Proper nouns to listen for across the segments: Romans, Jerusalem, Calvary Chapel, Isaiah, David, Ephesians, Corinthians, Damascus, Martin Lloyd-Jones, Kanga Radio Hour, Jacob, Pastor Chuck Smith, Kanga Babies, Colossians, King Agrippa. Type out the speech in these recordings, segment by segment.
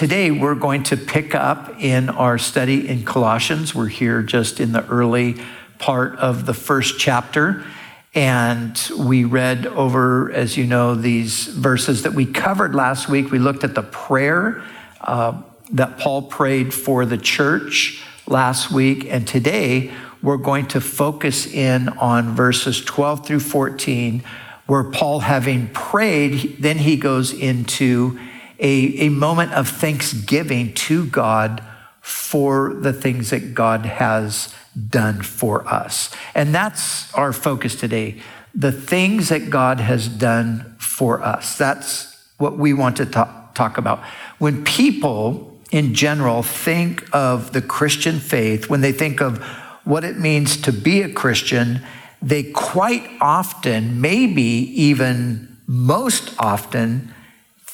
Today, we're going to pick up in our study in Colossians. We're here just in the early part of the first chapter. And we read over, as you know, these verses that we covered last week. We looked at the prayer that Paul prayed for the church last week. And today, we're going to focus in on verses 12 through 14, where Paul, having prayed, then he goes into a moment of thanksgiving to God for the things that God has done for us. And that's our focus today, the things that God has done for us. That's what we want to talk about. When people in general think of the Christian faith, when they think of what it means to be a Christian, they quite often, maybe even most often,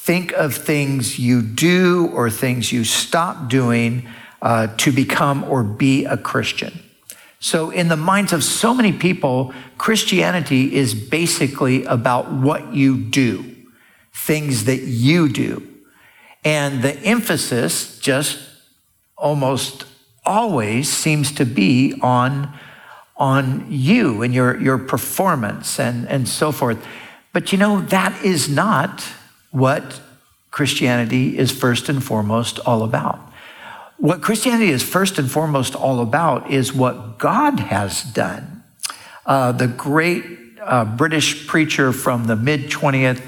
think of things you do or things you stop doing to become or be a Christian. So in the minds of so many people, Christianity is basically about what you do, things that you do. And the emphasis just almost always seems to be on you and your performance and so forth. But you know, that is not what Christianity is first and foremost all about. What Christianity is first and foremost all about is what God has done. The great British preacher from the mid-20th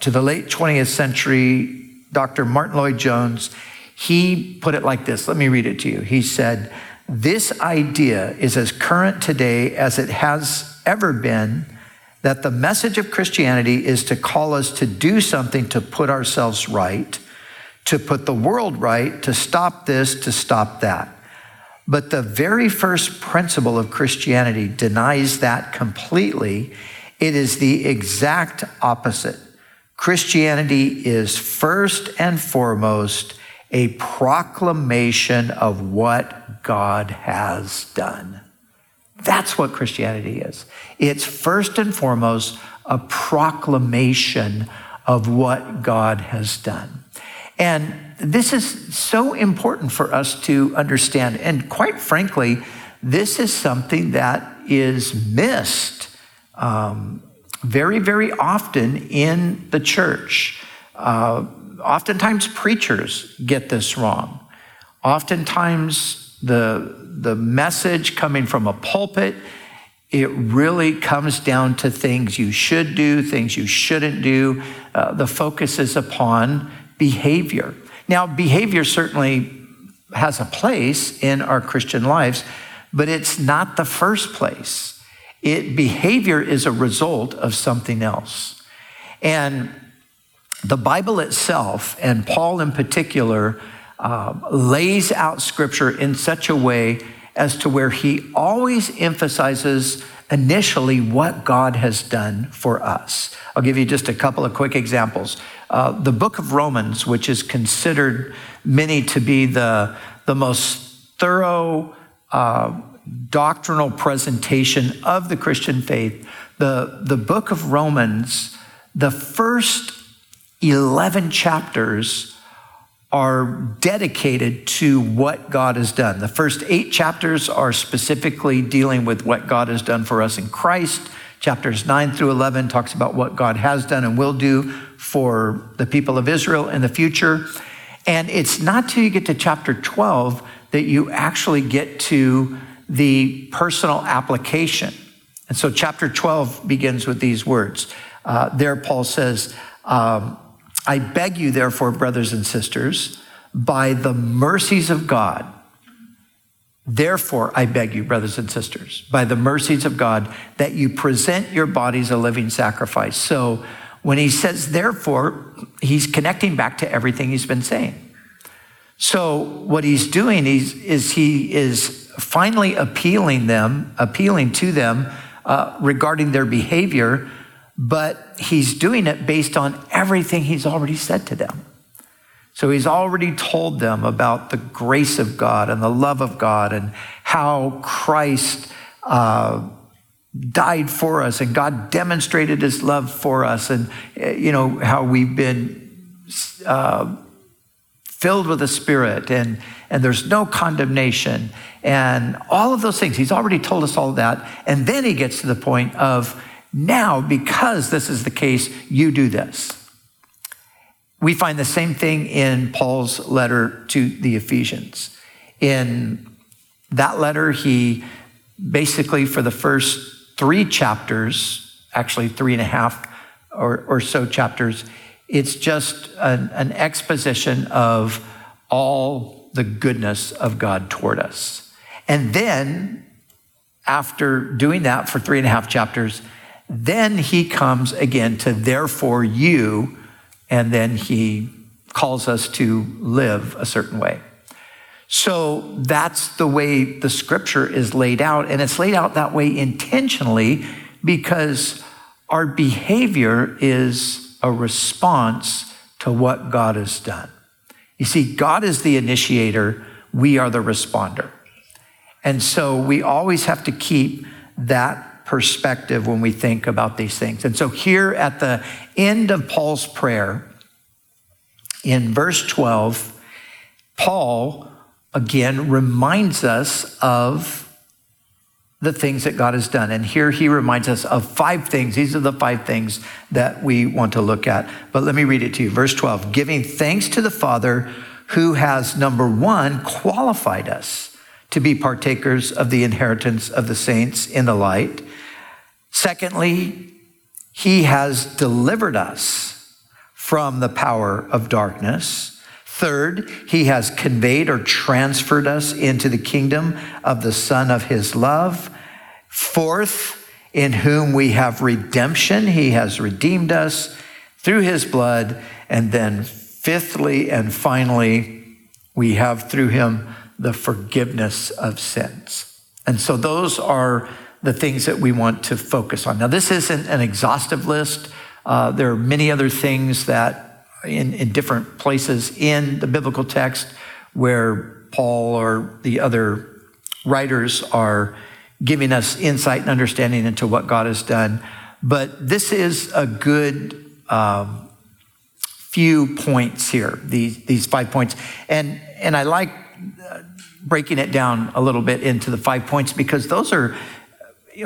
to the late 20th century, Dr. Martin Lloyd-Jones, he put it like this. Let me read it to you. He said, "This idea is as current today as it has ever been, that the message of Christianity is to call us to do something to put ourselves right, to put the world right, to stop this, to stop that. But the very first principle of Christianity denies that completely. It is the exact opposite. Christianity is first and foremost a proclamation of what God has done." That's what Christianity is. It's first and foremost a proclamation of what God has done. And this is so important for us to understand. And quite frankly, this is something that is missed very, very often in the church. Oftentimes preachers get this wrong. Oftentimes the message coming from a pulpit, it really comes down to things you should do, things you shouldn't do. The focus is upon behavior. Now, behavior certainly has a place in our Christian lives, but it's not the first place. Behavior is a result of something else. And the Bible itself, and Paul in particular, lays out Scripture in such a way as to where he always emphasizes initially what God has done for us. I'll give you just a couple of quick examples. The book of Romans, which is considered many to be the most thorough doctrinal presentation of the Christian faith, the book of Romans, the first 11 chapters are dedicated to what God has done. The first 8 chapters are specifically dealing with what God has done for us in Christ. Chapters 9 through 11 talks about what God has done and will do for the people of Israel in the future. And it's not till you get to chapter 12 that you actually get to the personal application. And so chapter 12 begins with these words. There Paul says, "I beg you, therefore, brothers and sisters, by the mercies of God." Therefore, I beg you, brothers and sisters, by the mercies of God, that you present your bodies a living sacrifice. So when he says, therefore, he's connecting back to everything he's been saying. So what he's doing is he is finally appealing to them regarding their behavior, but he's doing it based on everything he's already said to them. So he's already told them about the grace of God and the love of God and how Christ died for us and God demonstrated his love for us and, you know, how we've been filled with the Spirit, and there's no condemnation, and all of those things. He's already told us all of that. And then he gets to the point of, now, because this is the case, you do this. We find the same thing in Paul's letter to the Ephesians. In that letter, he basically, for the first 3 chapters, actually 3.5 or so chapters, it's just an exposition of all the goodness of God toward us. And then, after doing that for 3.5 chapters, then he comes again to therefore you, and then he calls us to live a certain way. So that's the way the scripture is laid out, and it's laid out that way intentionally because our behavior is a response to what God has done. You see, God is the initiator, we are the responder. And so we always have to keep that perspective when we think about these things. And so here at the end of Paul's prayer, in verse 12, Paul again reminds us of the things that God has done. And here he reminds us of 5 things. These are the 5 things that we want to look at. But let me read it to you. Verse 12, giving thanks to the Father who has, number 1, qualified us to be partakers of the inheritance of the saints in the light. Secondly, he has delivered us from the power of darkness. Third, he has conveyed or transferred us into the kingdom of the Son of his love. Fourth, in whom we have redemption. He has redeemed us through his blood. And then fifthly and finally, we have through him the forgiveness of sins. And so those are the things that we want to focus on. Now, this isn't an exhaustive list. There are many other things that in different places in the biblical text where Paul or the other writers are giving us insight and understanding into what God has done. But this is a good few points here, these 5 points. And I like breaking it down a little bit into the 5 points because those are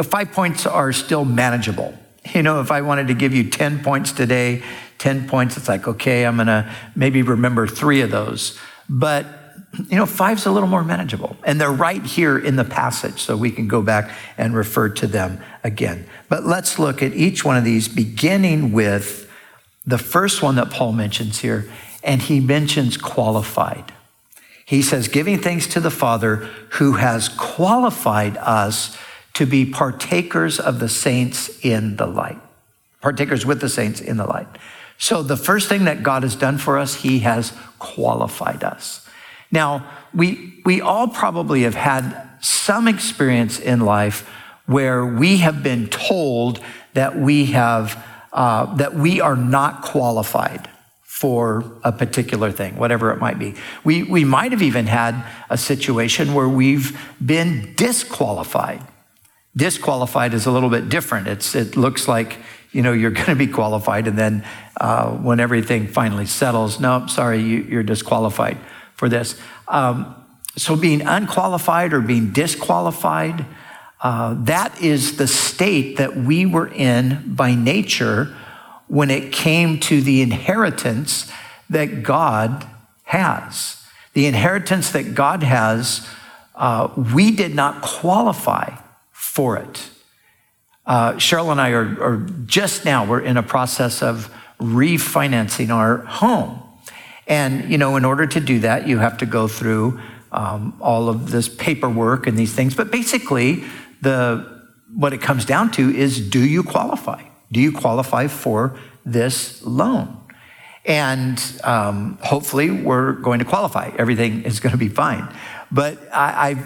5 points are still manageable. You know, if I wanted to give you 10 points today, 10 points, it's like, okay, I'm going to maybe remember 3 of those. But, 5's a little more manageable. And they're right here in the passage, so we can go back and refer to them again. But let's look at each one of these, beginning with the first one that Paul mentions here, and he mentions qualified. He says, giving thanks to the Father who has qualified us to be partakers of the saints in the light. Partakers with the saints in the light. So the first thing that God has done for us, he has qualified us. Now, we all probably have had some experience in life where we have been told that we are not qualified for a particular thing, whatever it might be. We might have even had a situation where we've been disqualified. Disqualified is a little bit different. It looks like, you're going to be qualified, and then when everything finally settles, no, sorry, you're disqualified for this. So being unqualified or being disqualified, that is the state that we were in by nature when it came to the inheritance that God has. The inheritance that God has, we did not qualify for it. Cheryl and I are just now, we're in a process of refinancing our home. And, in order to do that, you have to go through all of this paperwork and these things. But basically, what it comes down to is, do you qualify? Do you qualify for this loan? And hopefully we're going to qualify. Everything is going to be fine. But I've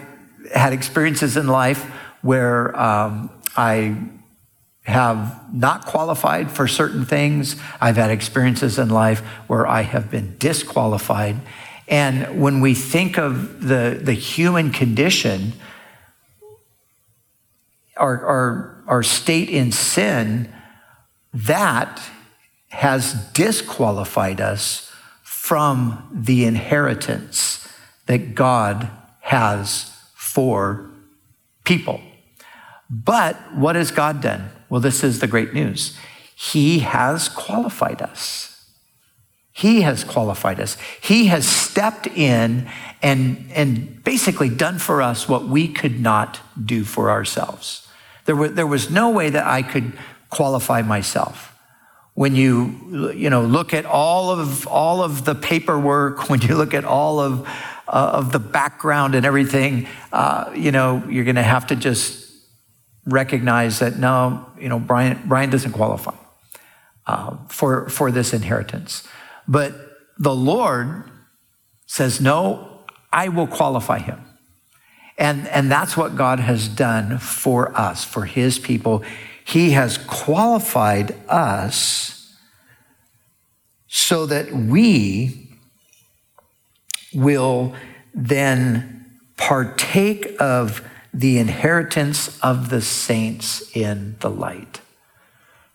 had experiences in life where I have not qualified for certain things. I've had experiences in life where I have been disqualified. And when we think of the human condition, our state in sin, that has disqualified us from the inheritance that God has for people. But what has God done? Well, this is the great news. He has qualified us. He has qualified us. He has stepped in and basically done for us what we could not do for ourselves. There was no way that I could qualify myself. When you look at all of the paperwork, when you look at all of the background and everything, you're going to have to just recognize that Brian doesn't qualify for this inheritance. But the Lord says, no, I will qualify him. And that's what God has done for us, for his people. He has qualified us so that we will then partake of the inheritance of the saints in the light.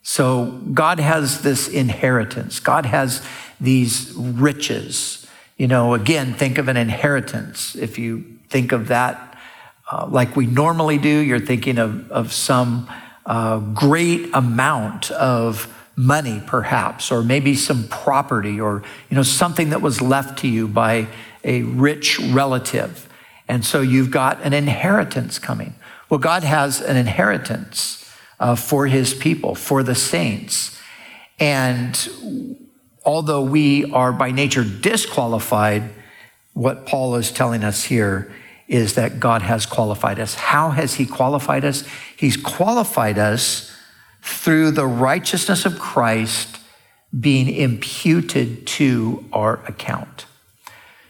So God has this inheritance. God has these riches. Again, think of an inheritance. If you think of that like we normally do, you're thinking of some great amount of money, perhaps, or maybe some property, or something that was left to you by a rich relative. And so you've got an inheritance coming. Well, God has an inheritance for his people, for the saints. And although we are by nature disqualified, what Paul is telling us here is that God has qualified us. How has he qualified us? He's qualified us through the righteousness of Christ being imputed to our account.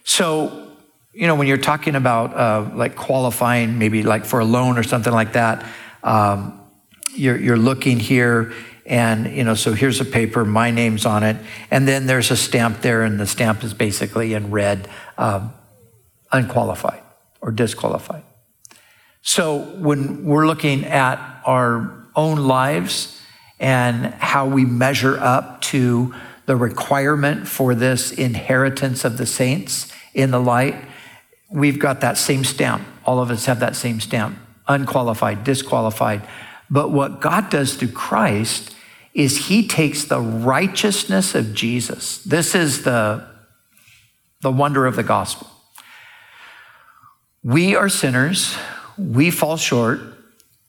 So, when you're talking about qualifying, maybe like for a loan or something like that, you're looking here and, so here's a paper, my name's on it. And then there's a stamp there, and the stamp is basically in red, unqualified or disqualified. So when we're looking at our own lives and how we measure up to the requirement for this inheritance of the saints in the light, we've got that same stamp. All of us have that same stamp, unqualified, disqualified. But what God does through Christ is he takes the righteousness of Jesus. This is the wonder of the gospel. We are sinners. We fall short.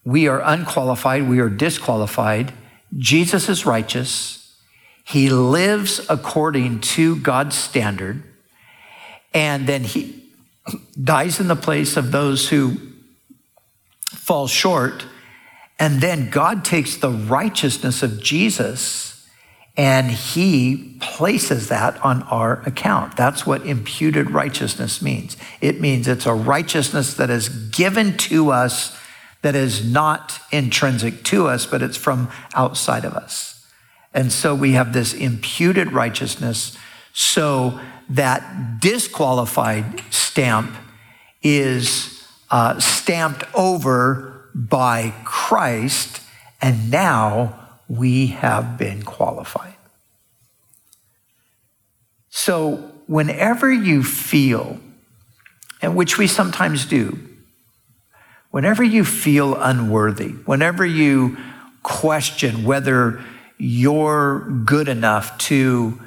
We are unqualified. We are disqualified. Jesus is righteous. He lives according to God's standard. And then he dies in the place of those who fall short. And then God takes the righteousness of Jesus and he places that on our account. That's what imputed righteousness means. It means it's a righteousness that is given to us that is not intrinsic to us, but it's from outside of us. And so we have this imputed righteousness, so that disqualified stamp is stamped over by Christ, and now we have been qualified. So whenever you feel, and which we sometimes do, whenever you feel unworthy, whenever you question whether you're good enough to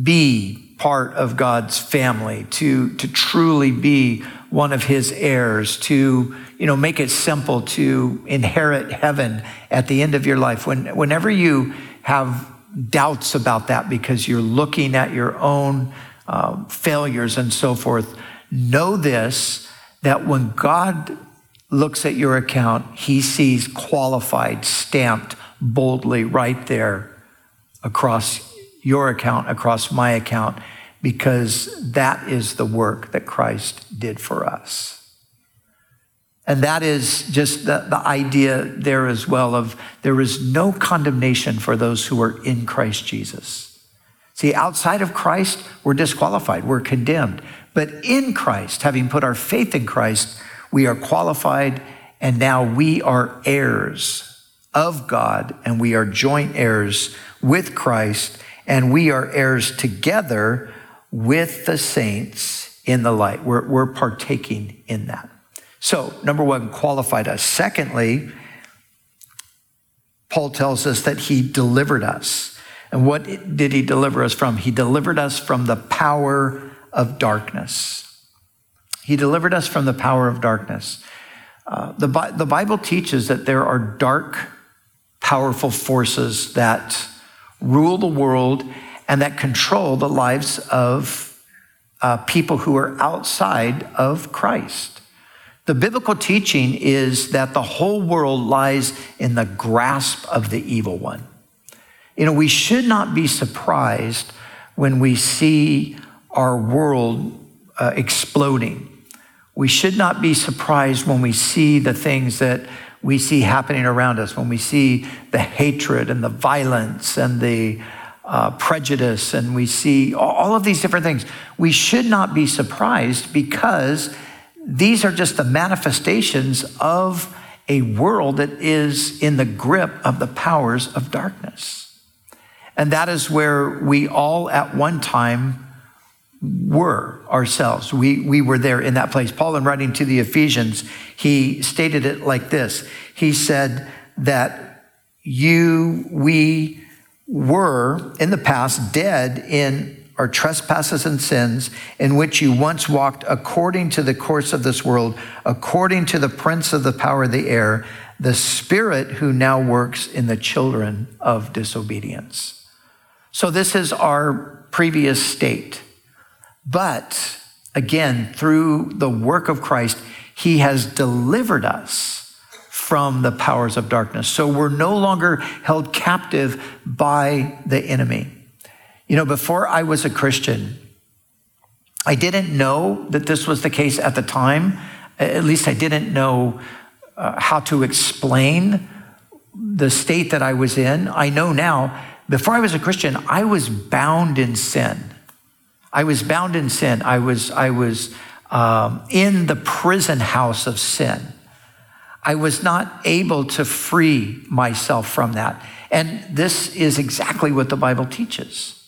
be part of God's family, to truly be one of his heirs, to make it simple, to inherit heaven at the end of your life. Whenever you have doubts about that because you're looking at your own failures and so forth, know this, that when God looks at your account, he sees qualified, stamped boldly right there across your account, across my account, because that is the work that Christ did for us. And that is just the idea there as well of there is no condemnation for those who are in Christ Jesus. See, outside of Christ, we're disqualified, we're condemned. But in Christ, having put our faith in Christ, we are qualified, and now we are heirs of God, and we are joint heirs with Christ, and we are heirs together with the saints in the light. We're partaking in that. So, number one, qualified us. Secondly, Paul tells us that he delivered us. And what did he deliver us from? He delivered us from the power of darkness. He delivered us from the power of darkness. The Bible teaches that there are dark, powerful forces that rule the world and that control the lives of people who are outside of Christ. The biblical teaching is that the whole world lies in the grasp of the evil one. You know, we should not be surprised when we see our world exploding. We should not be surprised when we see the things that we see happening around us, when we see the hatred and the violence and the prejudice, and we see all of these different things. We should not be surprised because these are just the manifestations of a world that is in the grip of the powers of darkness. And that is where we all at one time were ourselves. We were there in that place. Paul, in writing to the Ephesians, he stated it like this. He said that we were in the past dead in our trespasses and sins, in which you once walked according to the course of this world, according to the prince of the power of the air, the spirit who now works in the children of disobedience. So this is our previous state. But again, through the work of Christ, he has delivered us from the powers of darkness. So we're no longer held captive by the enemy. You know, before I was a Christian, I didn't know that this was the case at the time. At least I didn't know how to explain the state that I was in. I know now, before I was a Christian, I was bound in sin. I was bound in sin. I was in the prison house of sin. I was not able to free myself from that. And this is exactly what the Bible teaches.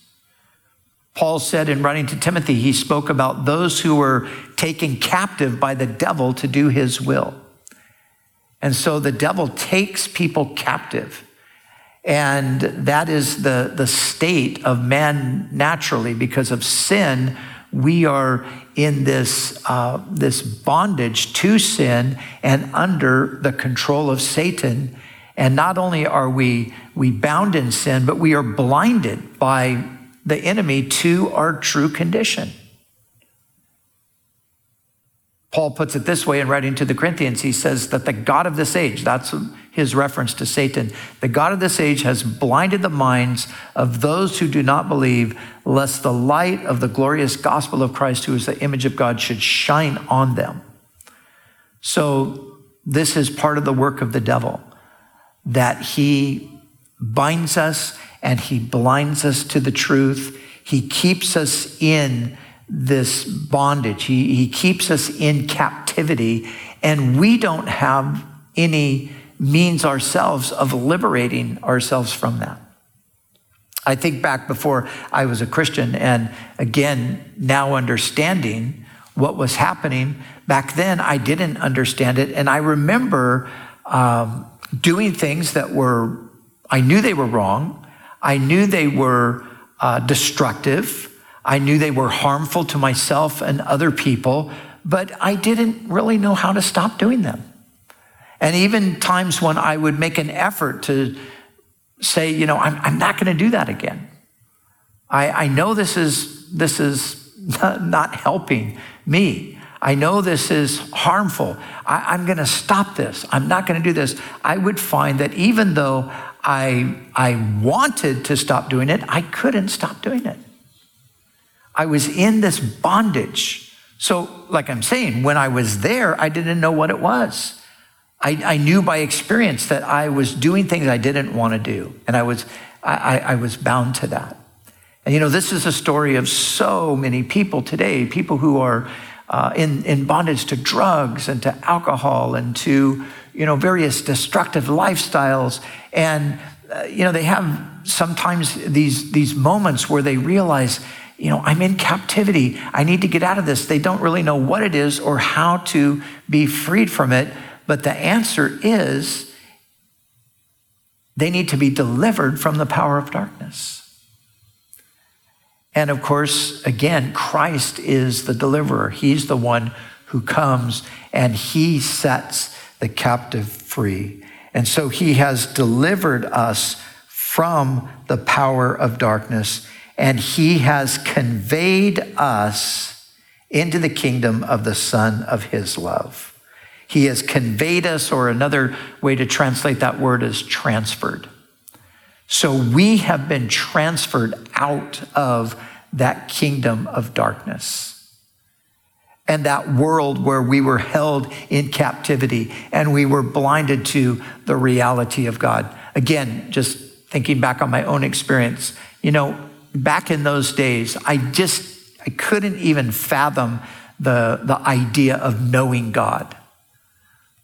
Paul said in writing to Timothy, he spoke about those who were taken captive by the devil to do his will. And so the devil takes people captive. And that is the state of man naturally. Because of sin, we are in this bondage to sin and under the control of Satan. And not only are we bound in sin, but we are blinded by the enemy to our true condition. Paul puts it this way in writing to the Corinthians. He says that the God of this age, that's his reference to Satan, the God of this age has blinded the minds of those who do not believe, lest the light of the glorious gospel of Christ, who is the image of God, should shine on them. So this is part of the work of the devil, that he binds us and he blinds us to the truth. He keeps us in this bondage. He keeps us in captivity, and we don't have any means ourselves of liberating ourselves from that. I think back before I was a Christian, and again, now understanding what was happening. Back then, I didn't understand it, and I remember doing things that were, I knew they were wrong. I knew they were destructive. I knew they were harmful to myself and other people, but I didn't really know how to stop doing them. And even times when I would make an effort to say, you know, I'm not going to do that again. I know this is not helping me. I know this is harmful. I'm going to stop this. I'm not going to do this. I would find that even though I wanted to stop doing it, I couldn't stop doing it. I was in this bondage. So, like I'm saying, when I was there, I didn't know what it was. I knew by experience that I was doing things I didn't want to do, and I was bound to that. And you know, this is a story of so many people today, people who are in bondage to drugs and to alcohol and to, you know, various destructive lifestyles. And they have sometimes these moments where they realize, I'm in captivity. I need to get out of this. They don't really know what it is or how to be freed from it. But the answer is they need to be delivered from the power of darkness. And of course, again, Christ is the deliverer. He's the one who comes and he sets the captive free. And so he has delivered us from the power of darkness, and he has conveyed us into the kingdom of the Son of his love. He has conveyed us, or another way to translate that word is transferred. So we have been transferred out of that kingdom of darkness and that world where we were held in captivity and we were blinded to the reality of God. Again, just thinking back on my own experience, back in those days, I couldn't even fathom the idea of knowing God.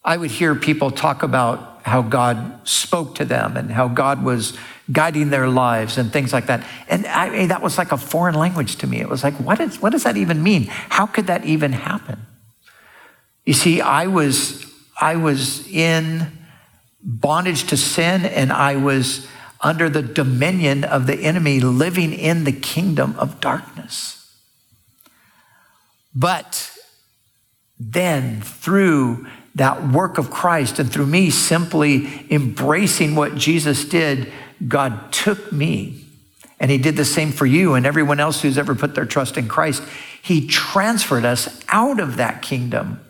I would hear people talk about how God spoke to them and how God was guiding their lives and things like that. And that was like a foreign language to me. It was like, what does that even mean? How could that even happen? You see, I was in bondage to sin, and I was under the dominion of the enemy, living in the kingdom of darkness. But then through that work of Christ, and through me simply embracing what Jesus did, God took me, and he did the same for you and everyone else who's ever put their trust in Christ. He transferred us out of that kingdom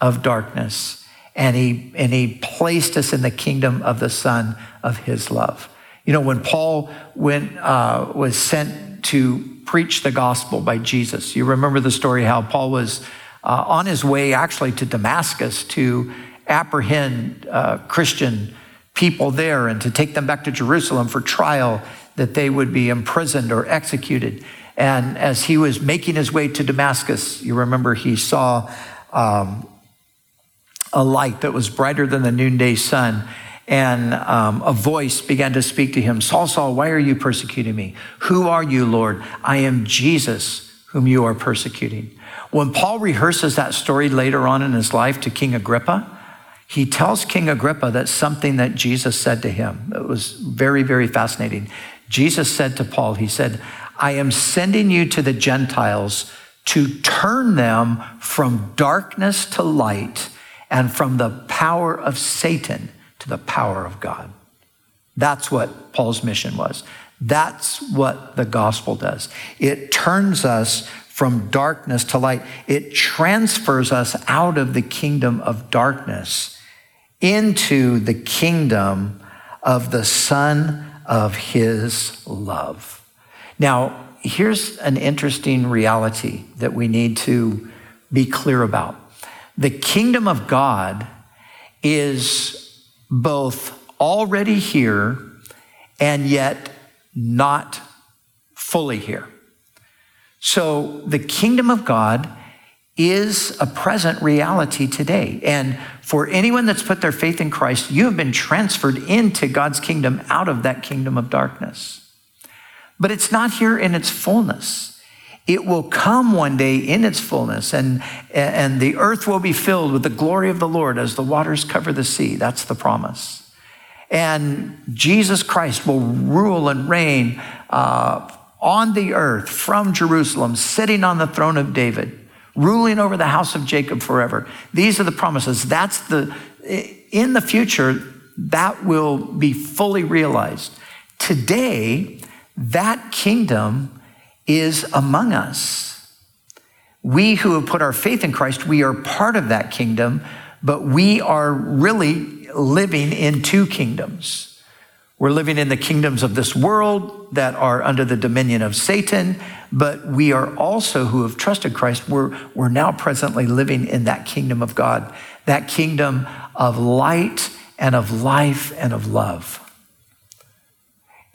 of darkness, and he placed us in the kingdom of the Son of his love. When Paul was sent to preach the gospel by Jesus, you remember the story how Paul was on his way actually to Damascus to apprehend Christian people there and to take them back to Jerusalem for trial, that they would be imprisoned or executed. And as he was making his way to Damascus, you remember he saw a light that was brighter than the noonday sun. And a voice began to speak to him, "Saul, Saul, why are you persecuting me? Who are you, Lord? I am Jesus, whom you are persecuting." When Paul rehearses that story later on in his life to King Agrippa, he tells King Agrippa that something that Jesus said to him. It was very, very fascinating. Jesus said to Paul, he said, "I am sending you to the Gentiles to turn them from darkness to light and from the power of Satan to the power of God." That's what Paul's mission was. That's what the gospel does. It turns us from darkness to light. It transfers us out of the kingdom of darkness into the kingdom of the Son of his love. Now, here's an interesting reality that we need to be clear about. The kingdom of God is both already here and yet not fully here. So the kingdom of God is a present reality today. And for anyone that's put their faith in Christ, you have been transferred into God's kingdom out of that kingdom of darkness. But it's not here in its fullness. It will come one day in its fullness, and the earth will be filled with the glory of the Lord as the waters cover the sea. That's the promise. And Jesus Christ will rule and reign on the earth from Jerusalem, sitting on the throne of David, ruling over the house of Jacob forever. These are the promises. In the future, that will be fully realized. Today, that kingdom is among us. We who have put our faith in Christ, we are part of that kingdom, but we are really living in two kingdoms. We're living in the kingdoms of this world that are under the dominion of Satan, but we are also, who have trusted Christ, we're now presently living in that kingdom of God, that kingdom of light and of life and of love.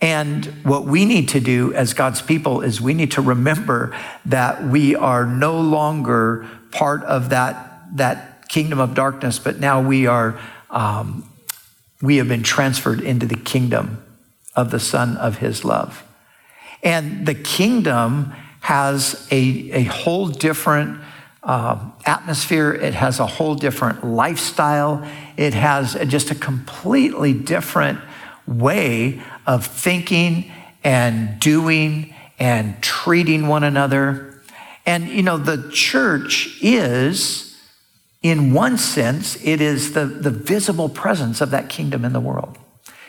And what we need to do as God's people is we need to remember that we are no longer part of that kingdom of darkness, but now we have been transferred into the kingdom of the Son of his love. And the kingdom has a whole different atmosphere. It has a whole different lifestyle. It has just a completely different way of thinking and doing and treating one another. And, you know, the church is, in one sense, it is the visible presence of that kingdom in the world.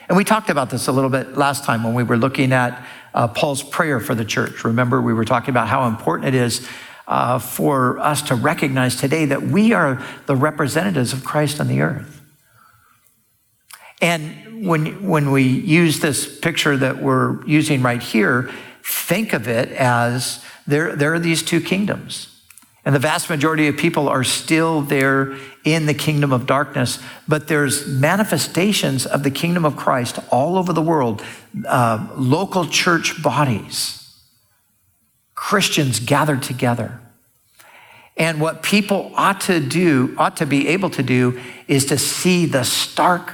And we talked about this a little bit last time when we were looking at Paul's prayer for the church. Remember, we were talking about how important it is for us to recognize today that we are the representatives of Christ on the earth. And when we use this picture that we're using right here, think of it as there are these two kingdoms. And the vast majority of people are still there in the kingdom of darkness, but there's manifestations of the kingdom of Christ all over the world, local church bodies, Christians gathered together. And what people ought to be able to do is to see the stark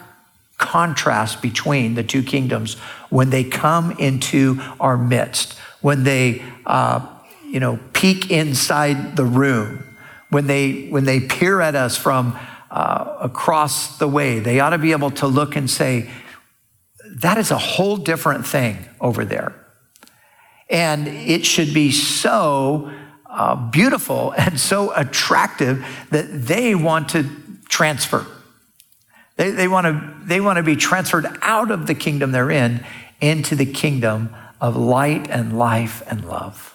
contrast between the two kingdoms when they come into our midst, when they peek inside the room, when they peer at us from across the way. They ought to be able to look and say, that is a whole different thing over there. And it should be so beautiful and so attractive that they want to transfer. They want to be transferred out of the kingdom they're in into the kingdom of light and life and love.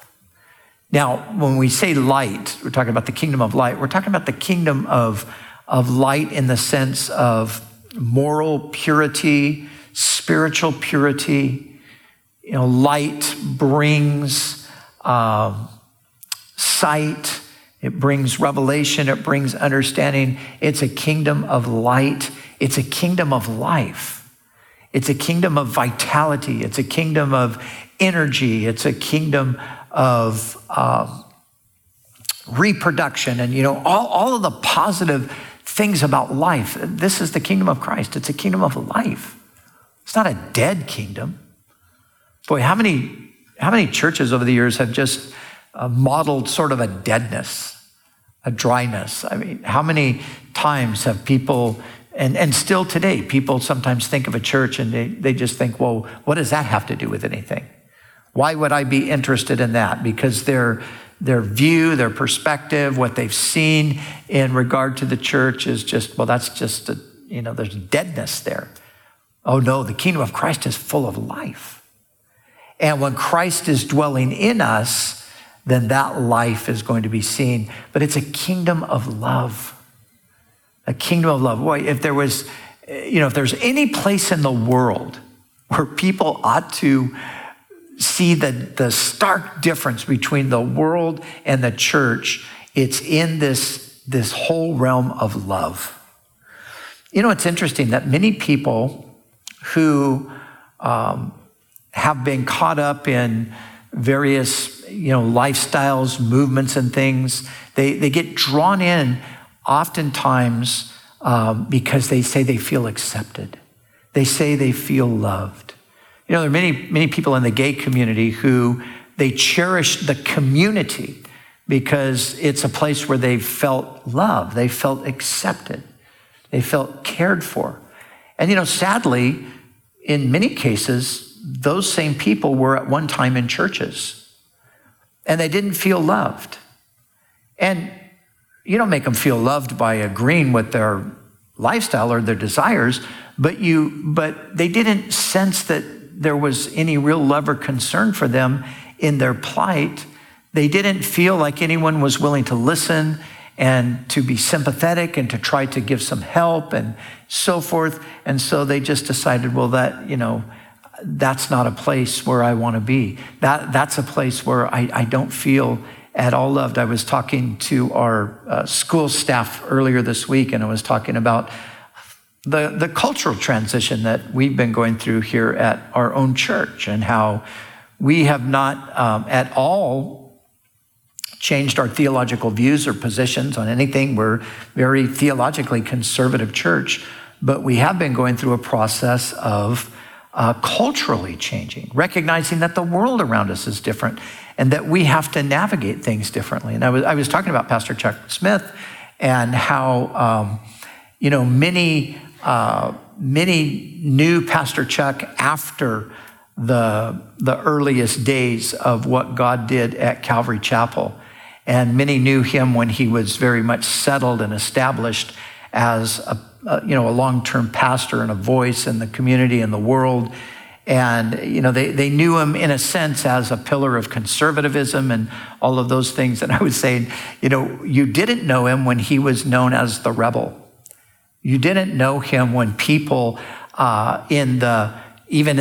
Now, when we say light, we're talking about the kingdom of light. We're talking about the kingdom of light in the sense of moral purity, spiritual purity. You know, light brings sight. It brings revelation. It brings understanding. It's a kingdom of light. It's a kingdom of life. It's a kingdom of vitality. It's a kingdom of energy. It's a kingdom of reproduction and, you know, all of the positive things about life. This is the kingdom of Christ. It's a kingdom of life. It's not a dead kingdom. Boy, how many churches over the years have just modeled sort of a deadness, a dryness? I mean, how many times have people, and still today, people sometimes think of a church and they just think, well, what does that have to do with anything? Why would I be interested in that? Because their view, their perspective, what they've seen in regard to the church is just, well, that's just, there's deadness there. Oh no, the kingdom of Christ is full of life. And when Christ is dwelling in us, then that life is going to be seen. But it's a kingdom of love, a kingdom of love. Boy, if there's any place in the world where people ought to see the stark difference between the world and the church, it's in this whole realm of love. You know, it's interesting that many people who have been caught up in various, lifestyles, movements and things, they get drawn in oftentimes because they say they feel accepted. They say they feel loved. You know, there are many people in the gay community who they cherish the community because it's a place where they felt love, they felt accepted, they felt cared for. And, sadly, in many cases, those same people were at one time in churches and they didn't feel loved. And you don't make them feel loved by agreeing with their lifestyle or their desires, but they didn't sense that there was any real love or concern for them in their plight. They didn't feel like anyone was willing to listen and to be sympathetic and to try to give some help and so forth. And so they just decided, well, that, that's not a place where I want to be. That's a place where I don't feel at all loved. I was talking to our school staff earlier this week, and I was talking about the cultural transition that we've been going through here at our own church and how we have not at all changed our theological views or positions on anything. We're a very theologically conservative church, but we have been going through a process of culturally changing, recognizing that the world around us is different and that we have to navigate things differently. And I was talking about Pastor Chuck Smith and how, many knew Pastor Chuck after the earliest days of what God did at Calvary Chapel. And many knew him when he was very much settled and established as a long-term pastor and a voice in the community and the world. And, they knew him in a sense as a pillar of conservatism and all of those things. And I was saying, you didn't know him when he was known as the rebel. You didn't know him when people even in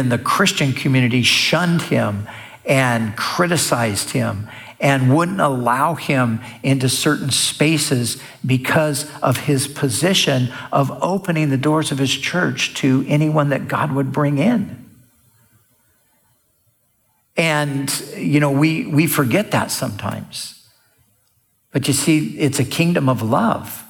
the Christian community shunned him and criticized him and wouldn't allow him into certain spaces because of his position of opening the doors of his church to anyone that God would bring in. And, we forget that sometimes. But you see, it's a kingdom of love.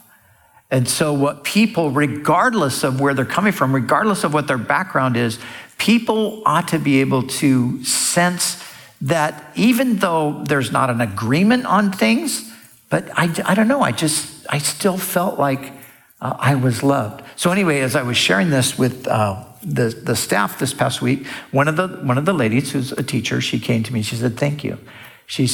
And so what people, regardless of where they're coming from, regardless of what their background is, people ought to be able to sense that even though there's not an agreement on things, but I don't know, I still felt like I was loved. So anyway, as I was sharing this with the staff this past week, one of the ladies who's a teacher, she came to me, she said, thank you. She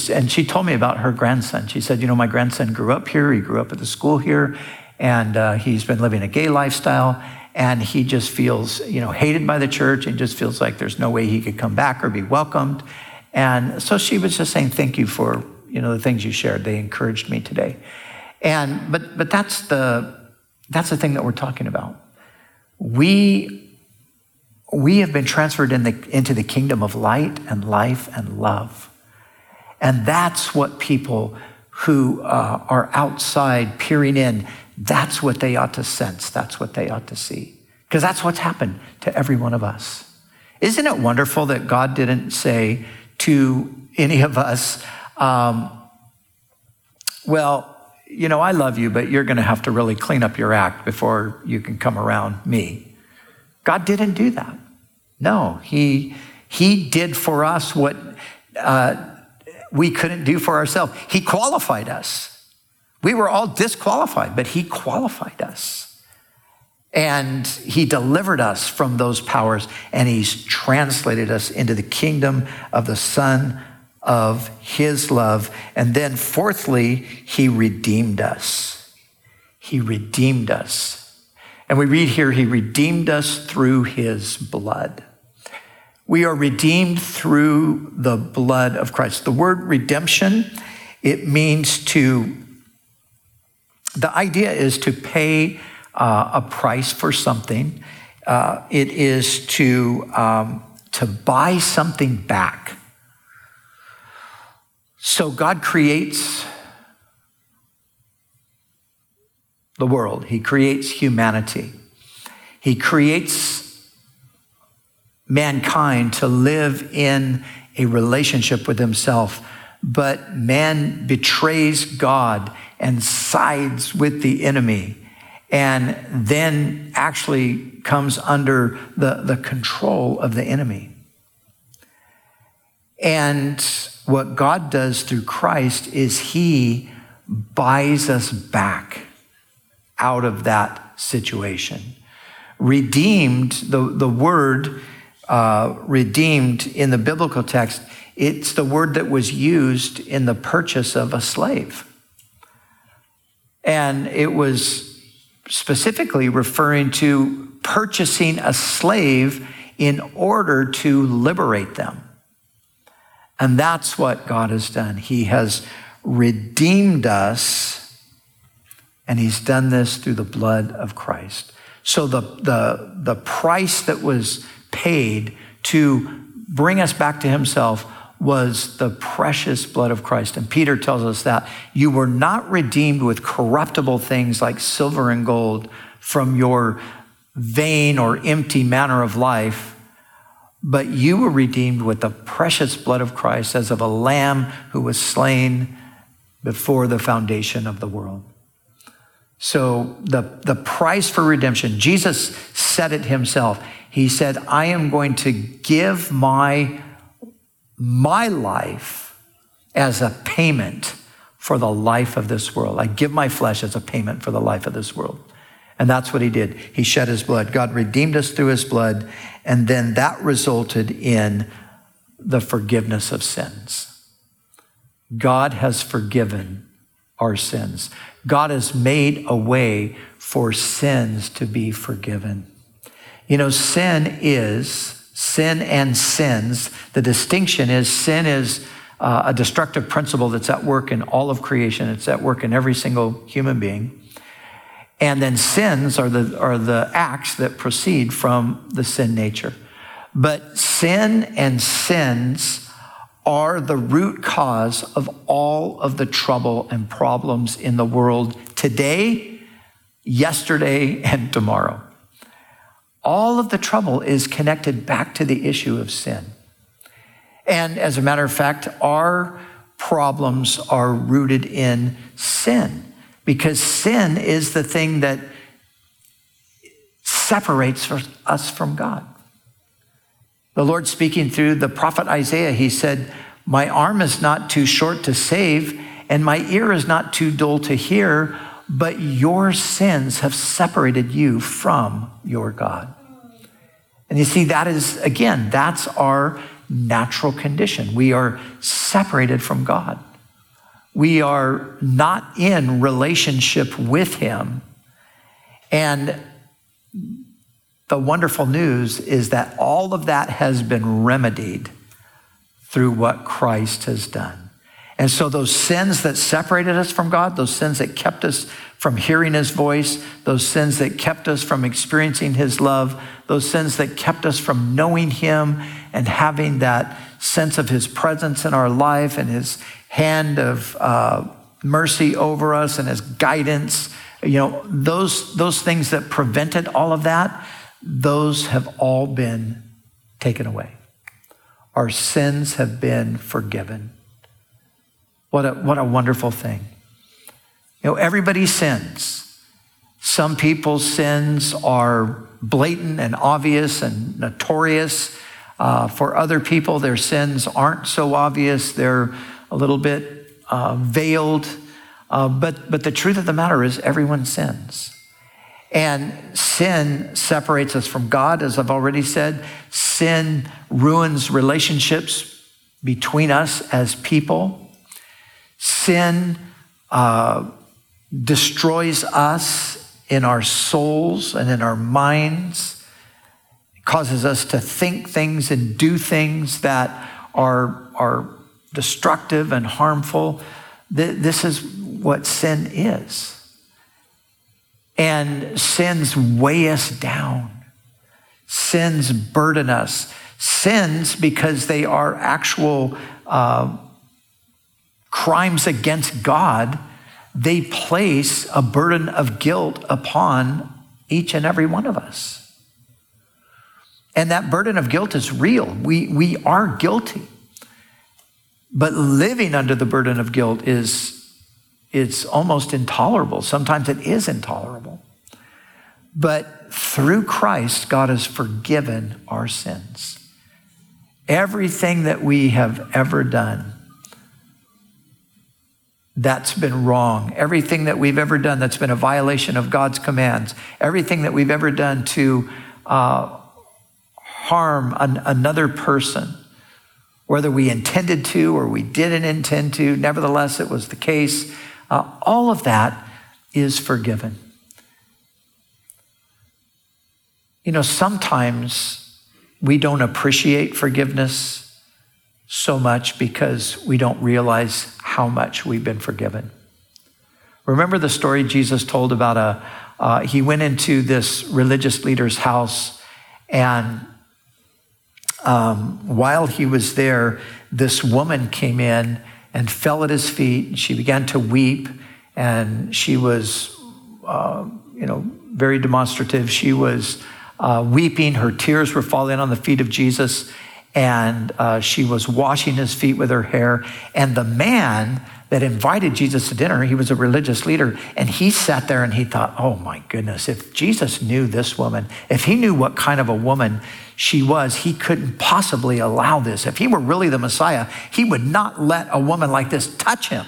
told me about her grandson. She said, my grandson grew up here, he grew up at the school here, and he's been living a gay lifestyle, and he just feels, hated by the church, and just feels like there's no way he could come back or be welcomed. And so she was just saying, thank you for, the things you shared. They encouraged me today. And, but that's the thing that we're talking about. We have been transferred into the kingdom of light and life and love. And that's what people who are outside peering in, that's what they ought to sense. That's what they ought to see. Because that's what's happened to every one of us. Isn't it wonderful that God didn't say to any of us, I love you, but you're going to have to really clean up your act before you can come around me. God didn't do that. No, he did for us what... we couldn't do for ourselves. He qualified us. We were all disqualified, but he qualified us. And he delivered us from those powers, and he's translated us into the kingdom of the Son of his love. And then fourthly, he redeemed us. He redeemed us. And we read here, he redeemed us through his blood. We are redeemed through the blood of Christ. The word redemption, it means the idea is to pay a price for something. It is to buy something back. So God creates the world. He creates humanity. He creates mankind to live in a relationship with himself, but man betrays God and sides with the enemy and then actually comes under the control of the enemy. And what God does through Christ is he buys us back out of that situation. Redeemed, the word redeemed in the biblical text, it's the word that was used in the purchase of a slave. And it was specifically referring to purchasing a slave in order to liberate them. And that's what God has done. He has redeemed us, and he's done this through the blood of Christ. So the price that was paid to bring us back to himself was the precious blood of Christ. And Peter tells us that you were not redeemed with corruptible things like silver and gold from your vain or empty manner of life, but you were redeemed with the precious blood of Christ as of a lamb who was slain before the foundation of the world. So the price for redemption, Jesus said it himself. He said, I am going to give my life as a payment for the life of this world. I give my flesh as a payment for the life of this world. And that's what he did. He shed his blood. God redeemed us through his blood. And then that resulted in the forgiveness of sins. God has forgiven our sins. God has made a way for sins to be forgiven. You know, sin and sins. The distinction is sin is a destructive principle that's at work in all of creation. It's at work in every single human being. And then sins are the acts that proceed from the sin nature. But sin and sins are the root cause of all of the trouble and problems in the world today, yesterday, and tomorrow. All of the trouble is connected back to the issue of sin. And as a matter of fact, our problems are rooted in sin, because sin is the thing that separates us from God. The Lord, speaking through the prophet Isaiah, he said, my arm is not too short to save, and my ear is not too dull to hear, but your sins have separated you from your God. And you see, that is, again, that's our natural condition. We are separated from God. We are not in relationship with him. And the wonderful news is that all of that has been remedied through what Christ has done. And so those sins that separated us from God, those sins that kept us from hearing his voice, those sins that kept us from experiencing his love, those sins that kept us from knowing him and having that sense of his presence in our life and his hand of mercy over us and his guidance, you know, those things that prevented all of that, those have all been taken away. Our sins have been forgiven. What a wonderful thing. You know, everybody sins. Some people's sins are blatant and obvious and notorious. For other people, their sins aren't so obvious. They're a little bit veiled. But the truth of the matter is everyone sins. And sin separates us from God, as I've already said. Sin ruins relationships between us as people. Sin destroys us in our souls and in our minds. It causes us to think things and do things that are destructive and harmful. This is what sin is. And sins weigh us down. Sins burden us. Sins, because they are actual crimes against God, they place a burden of guilt upon each and every one of us. And that burden of guilt is real. We are guilty. But living under the burden of guilt it's almost intolerable. Sometimes it is intolerable. But through Christ, God has forgiven our sins. Everything that we have ever done that's been wrong, everything that we've ever done that's been a violation of God's commands, everything that we've ever done to harm another person, whether we intended to or we didn't intend to, nevertheless, it was the case. All of that is forgiven. You know, sometimes we don't appreciate forgiveness so much because we don't realize how much we've been forgiven. Remember the story Jesus told about he went into this religious leader's house, and while he was there, this woman came in and fell at his feet, and she began to weep, and she was, very demonstrative. She was weeping. Her tears were falling on the feet of Jesus, and she was washing his feet with her hair. And the man that invited Jesus to dinner. He was a religious leader, and he sat there and he thought, oh my goodness, if Jesus knew this woman, if he knew what kind of a woman she was, he couldn't possibly allow this. If he were really the Messiah, he would not let a woman like this touch him.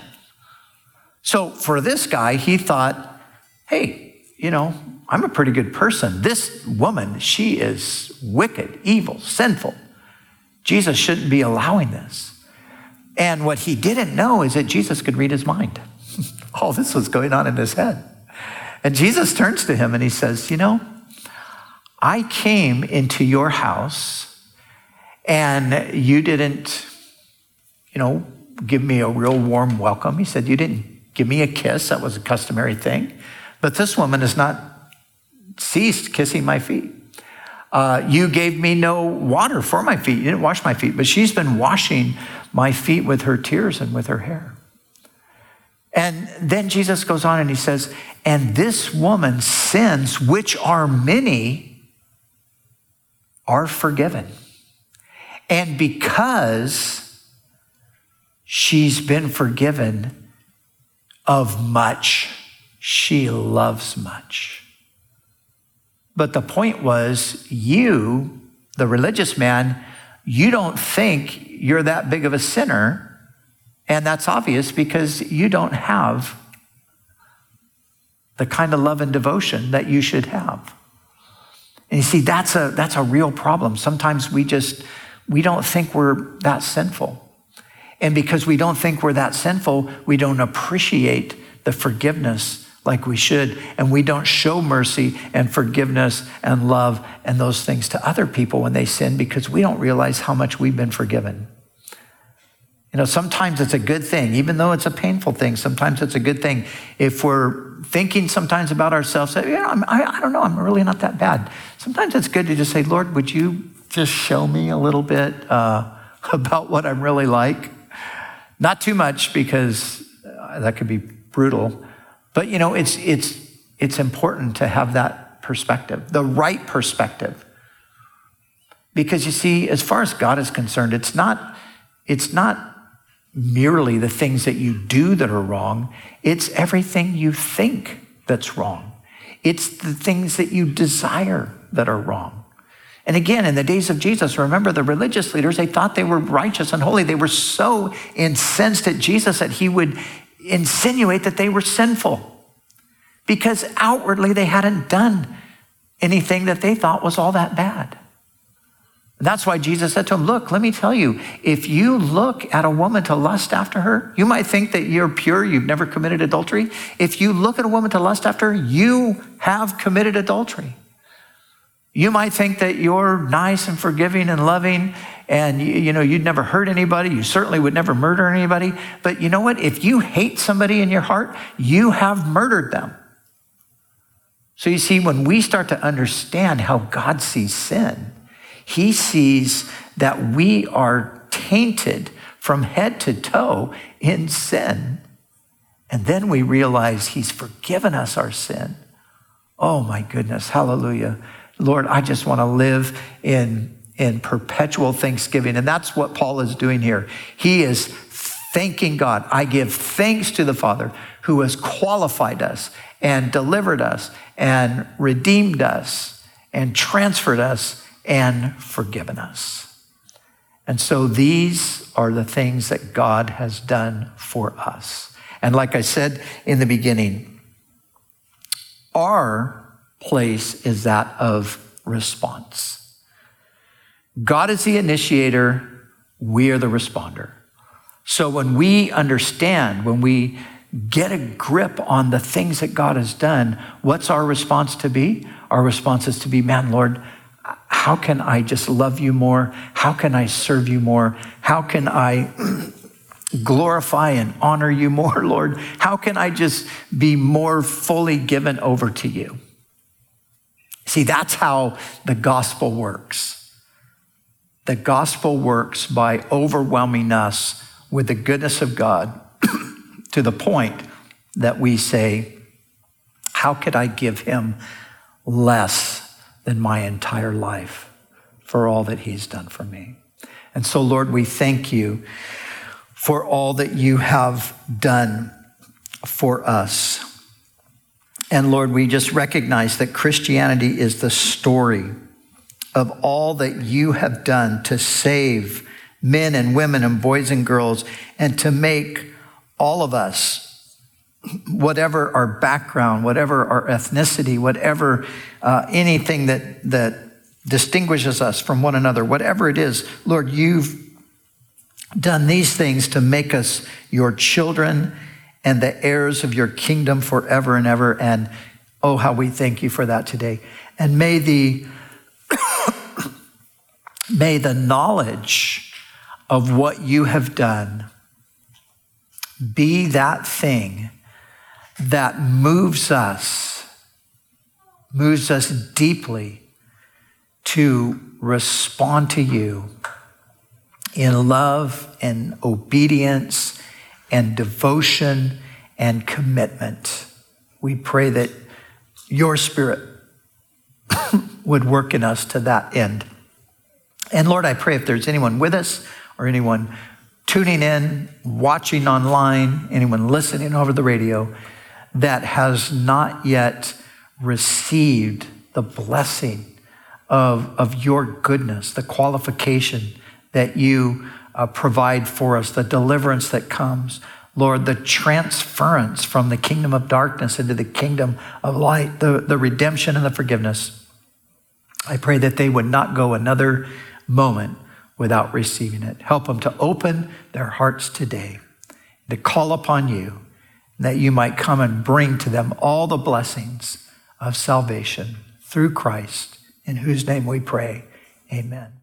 So for this guy, he thought, hey, you know, I'm a pretty good person. This woman, she is wicked, evil, sinful. Jesus shouldn't be allowing this. And what he didn't know is that Jesus could read his mind. All this was going on in his head. And Jesus turns to him and he says, you know, I came into your house and you didn't, you know, give me a real warm welcome. He said, you didn't give me a kiss. That was a customary thing. But this woman has not ceased kissing my feet. You gave me no water for my feet. You didn't wash my feet, but she's been washing my feet with her tears and with her hair. And then Jesus goes on and he says, and this woman's sins, which are many, are forgiven. And because she's been forgiven of much, she loves much. But the point was, you, the religious man, you don't think you're that big of a sinner, and that's obvious because you don't have the kind of love and devotion that you should have. And you see, that's a real problem. Sometimes we don't think we're that sinful. And because we don't think we're that sinful, we don't appreciate the forgiveness like we should, and we don't show mercy and forgiveness and love and those things to other people when they sin because we don't realize how much we've been forgiven. You know, sometimes it's a good thing, even though it's a painful thing, sometimes it's a good thing. If we're thinking sometimes about ourselves, say, yeah, I don't know, I'm really not that bad. Sometimes it's good to just say, Lord, would you just show me a little bit about what I'm really like? Not too much because that could be brutal. But, you know, it's important to have that perspective, the right perspective. Because, you see, as far as God is concerned, it's not merely the things that you do that are wrong. It's everything you think that's wrong. It's the things that you desire that are wrong. And again, in the days of Jesus, remember the religious leaders, they thought they were righteous and holy. They were so incensed at Jesus that he would insinuate that they were sinful because outwardly they hadn't done anything that they thought was all that bad. And that's why Jesus said to him, look, let me tell you, if you look at a woman to lust after her, you might think that you're pure, you've never committed adultery. If you look at a woman to lust after her, you have committed adultery. You might think that you're nice and forgiving and loving and, you know, you'd never hurt anybody. You certainly would never murder anybody. But you know what? If you hate somebody in your heart, you have murdered them. So you see, when we start to understand how God sees sin, he sees that we are tainted from head to toe in sin. And then we realize he's forgiven us our sin. Oh my goodness, hallelujah. Lord, I just want to live in perpetual thanksgiving. And that's what Paul is doing here. He is thanking God. I give thanks to the Father who has qualified us and delivered us and redeemed us and transferred us and forgiven us. And so these are the things that God has done for us. And like I said in the beginning, our place is that of response. God is the initiator, we are the responder. So when we understand, when we get a grip on the things that God has done, what's our response to be? Our response is to be, man, Lord, how can I just love you more? How can I serve you more? How can I glorify and honor you more, Lord? How can I just be more fully given over to you? See, that's how the gospel works. The gospel works by overwhelming us with the goodness of God to the point that we say, how could I give him less than my entire life for all that he's done for me? And so, Lord, we thank you for all that you have done for us. And Lord, we just recognize that Christianity is the story of all that you have done to save men and women and boys and girls, and to make all of us, whatever our background, whatever our ethnicity, whatever anything that distinguishes us from one another, whatever it is, Lord, you've done these things to make us your children and the heirs of your kingdom forever and ever. And oh, how we thank you for that today. And may the knowledge of what you have done be that thing that moves us deeply to respond to you in love and obedience and devotion and commitment. We pray that your Spirit would work in us to that end. And Lord, I pray if there's anyone with us or anyone tuning in, watching online, anyone listening over the radio that has not yet received the blessing of your goodness, the qualification that you provide for us, the deliverance that comes, Lord, the transference from the kingdom of darkness into the kingdom of light, the redemption and the forgiveness. I pray that they would not go another moment without receiving it. Help them to open their hearts today, to call upon you, that you might come and bring to them all the blessings of salvation through Christ, in whose name we pray. Amen.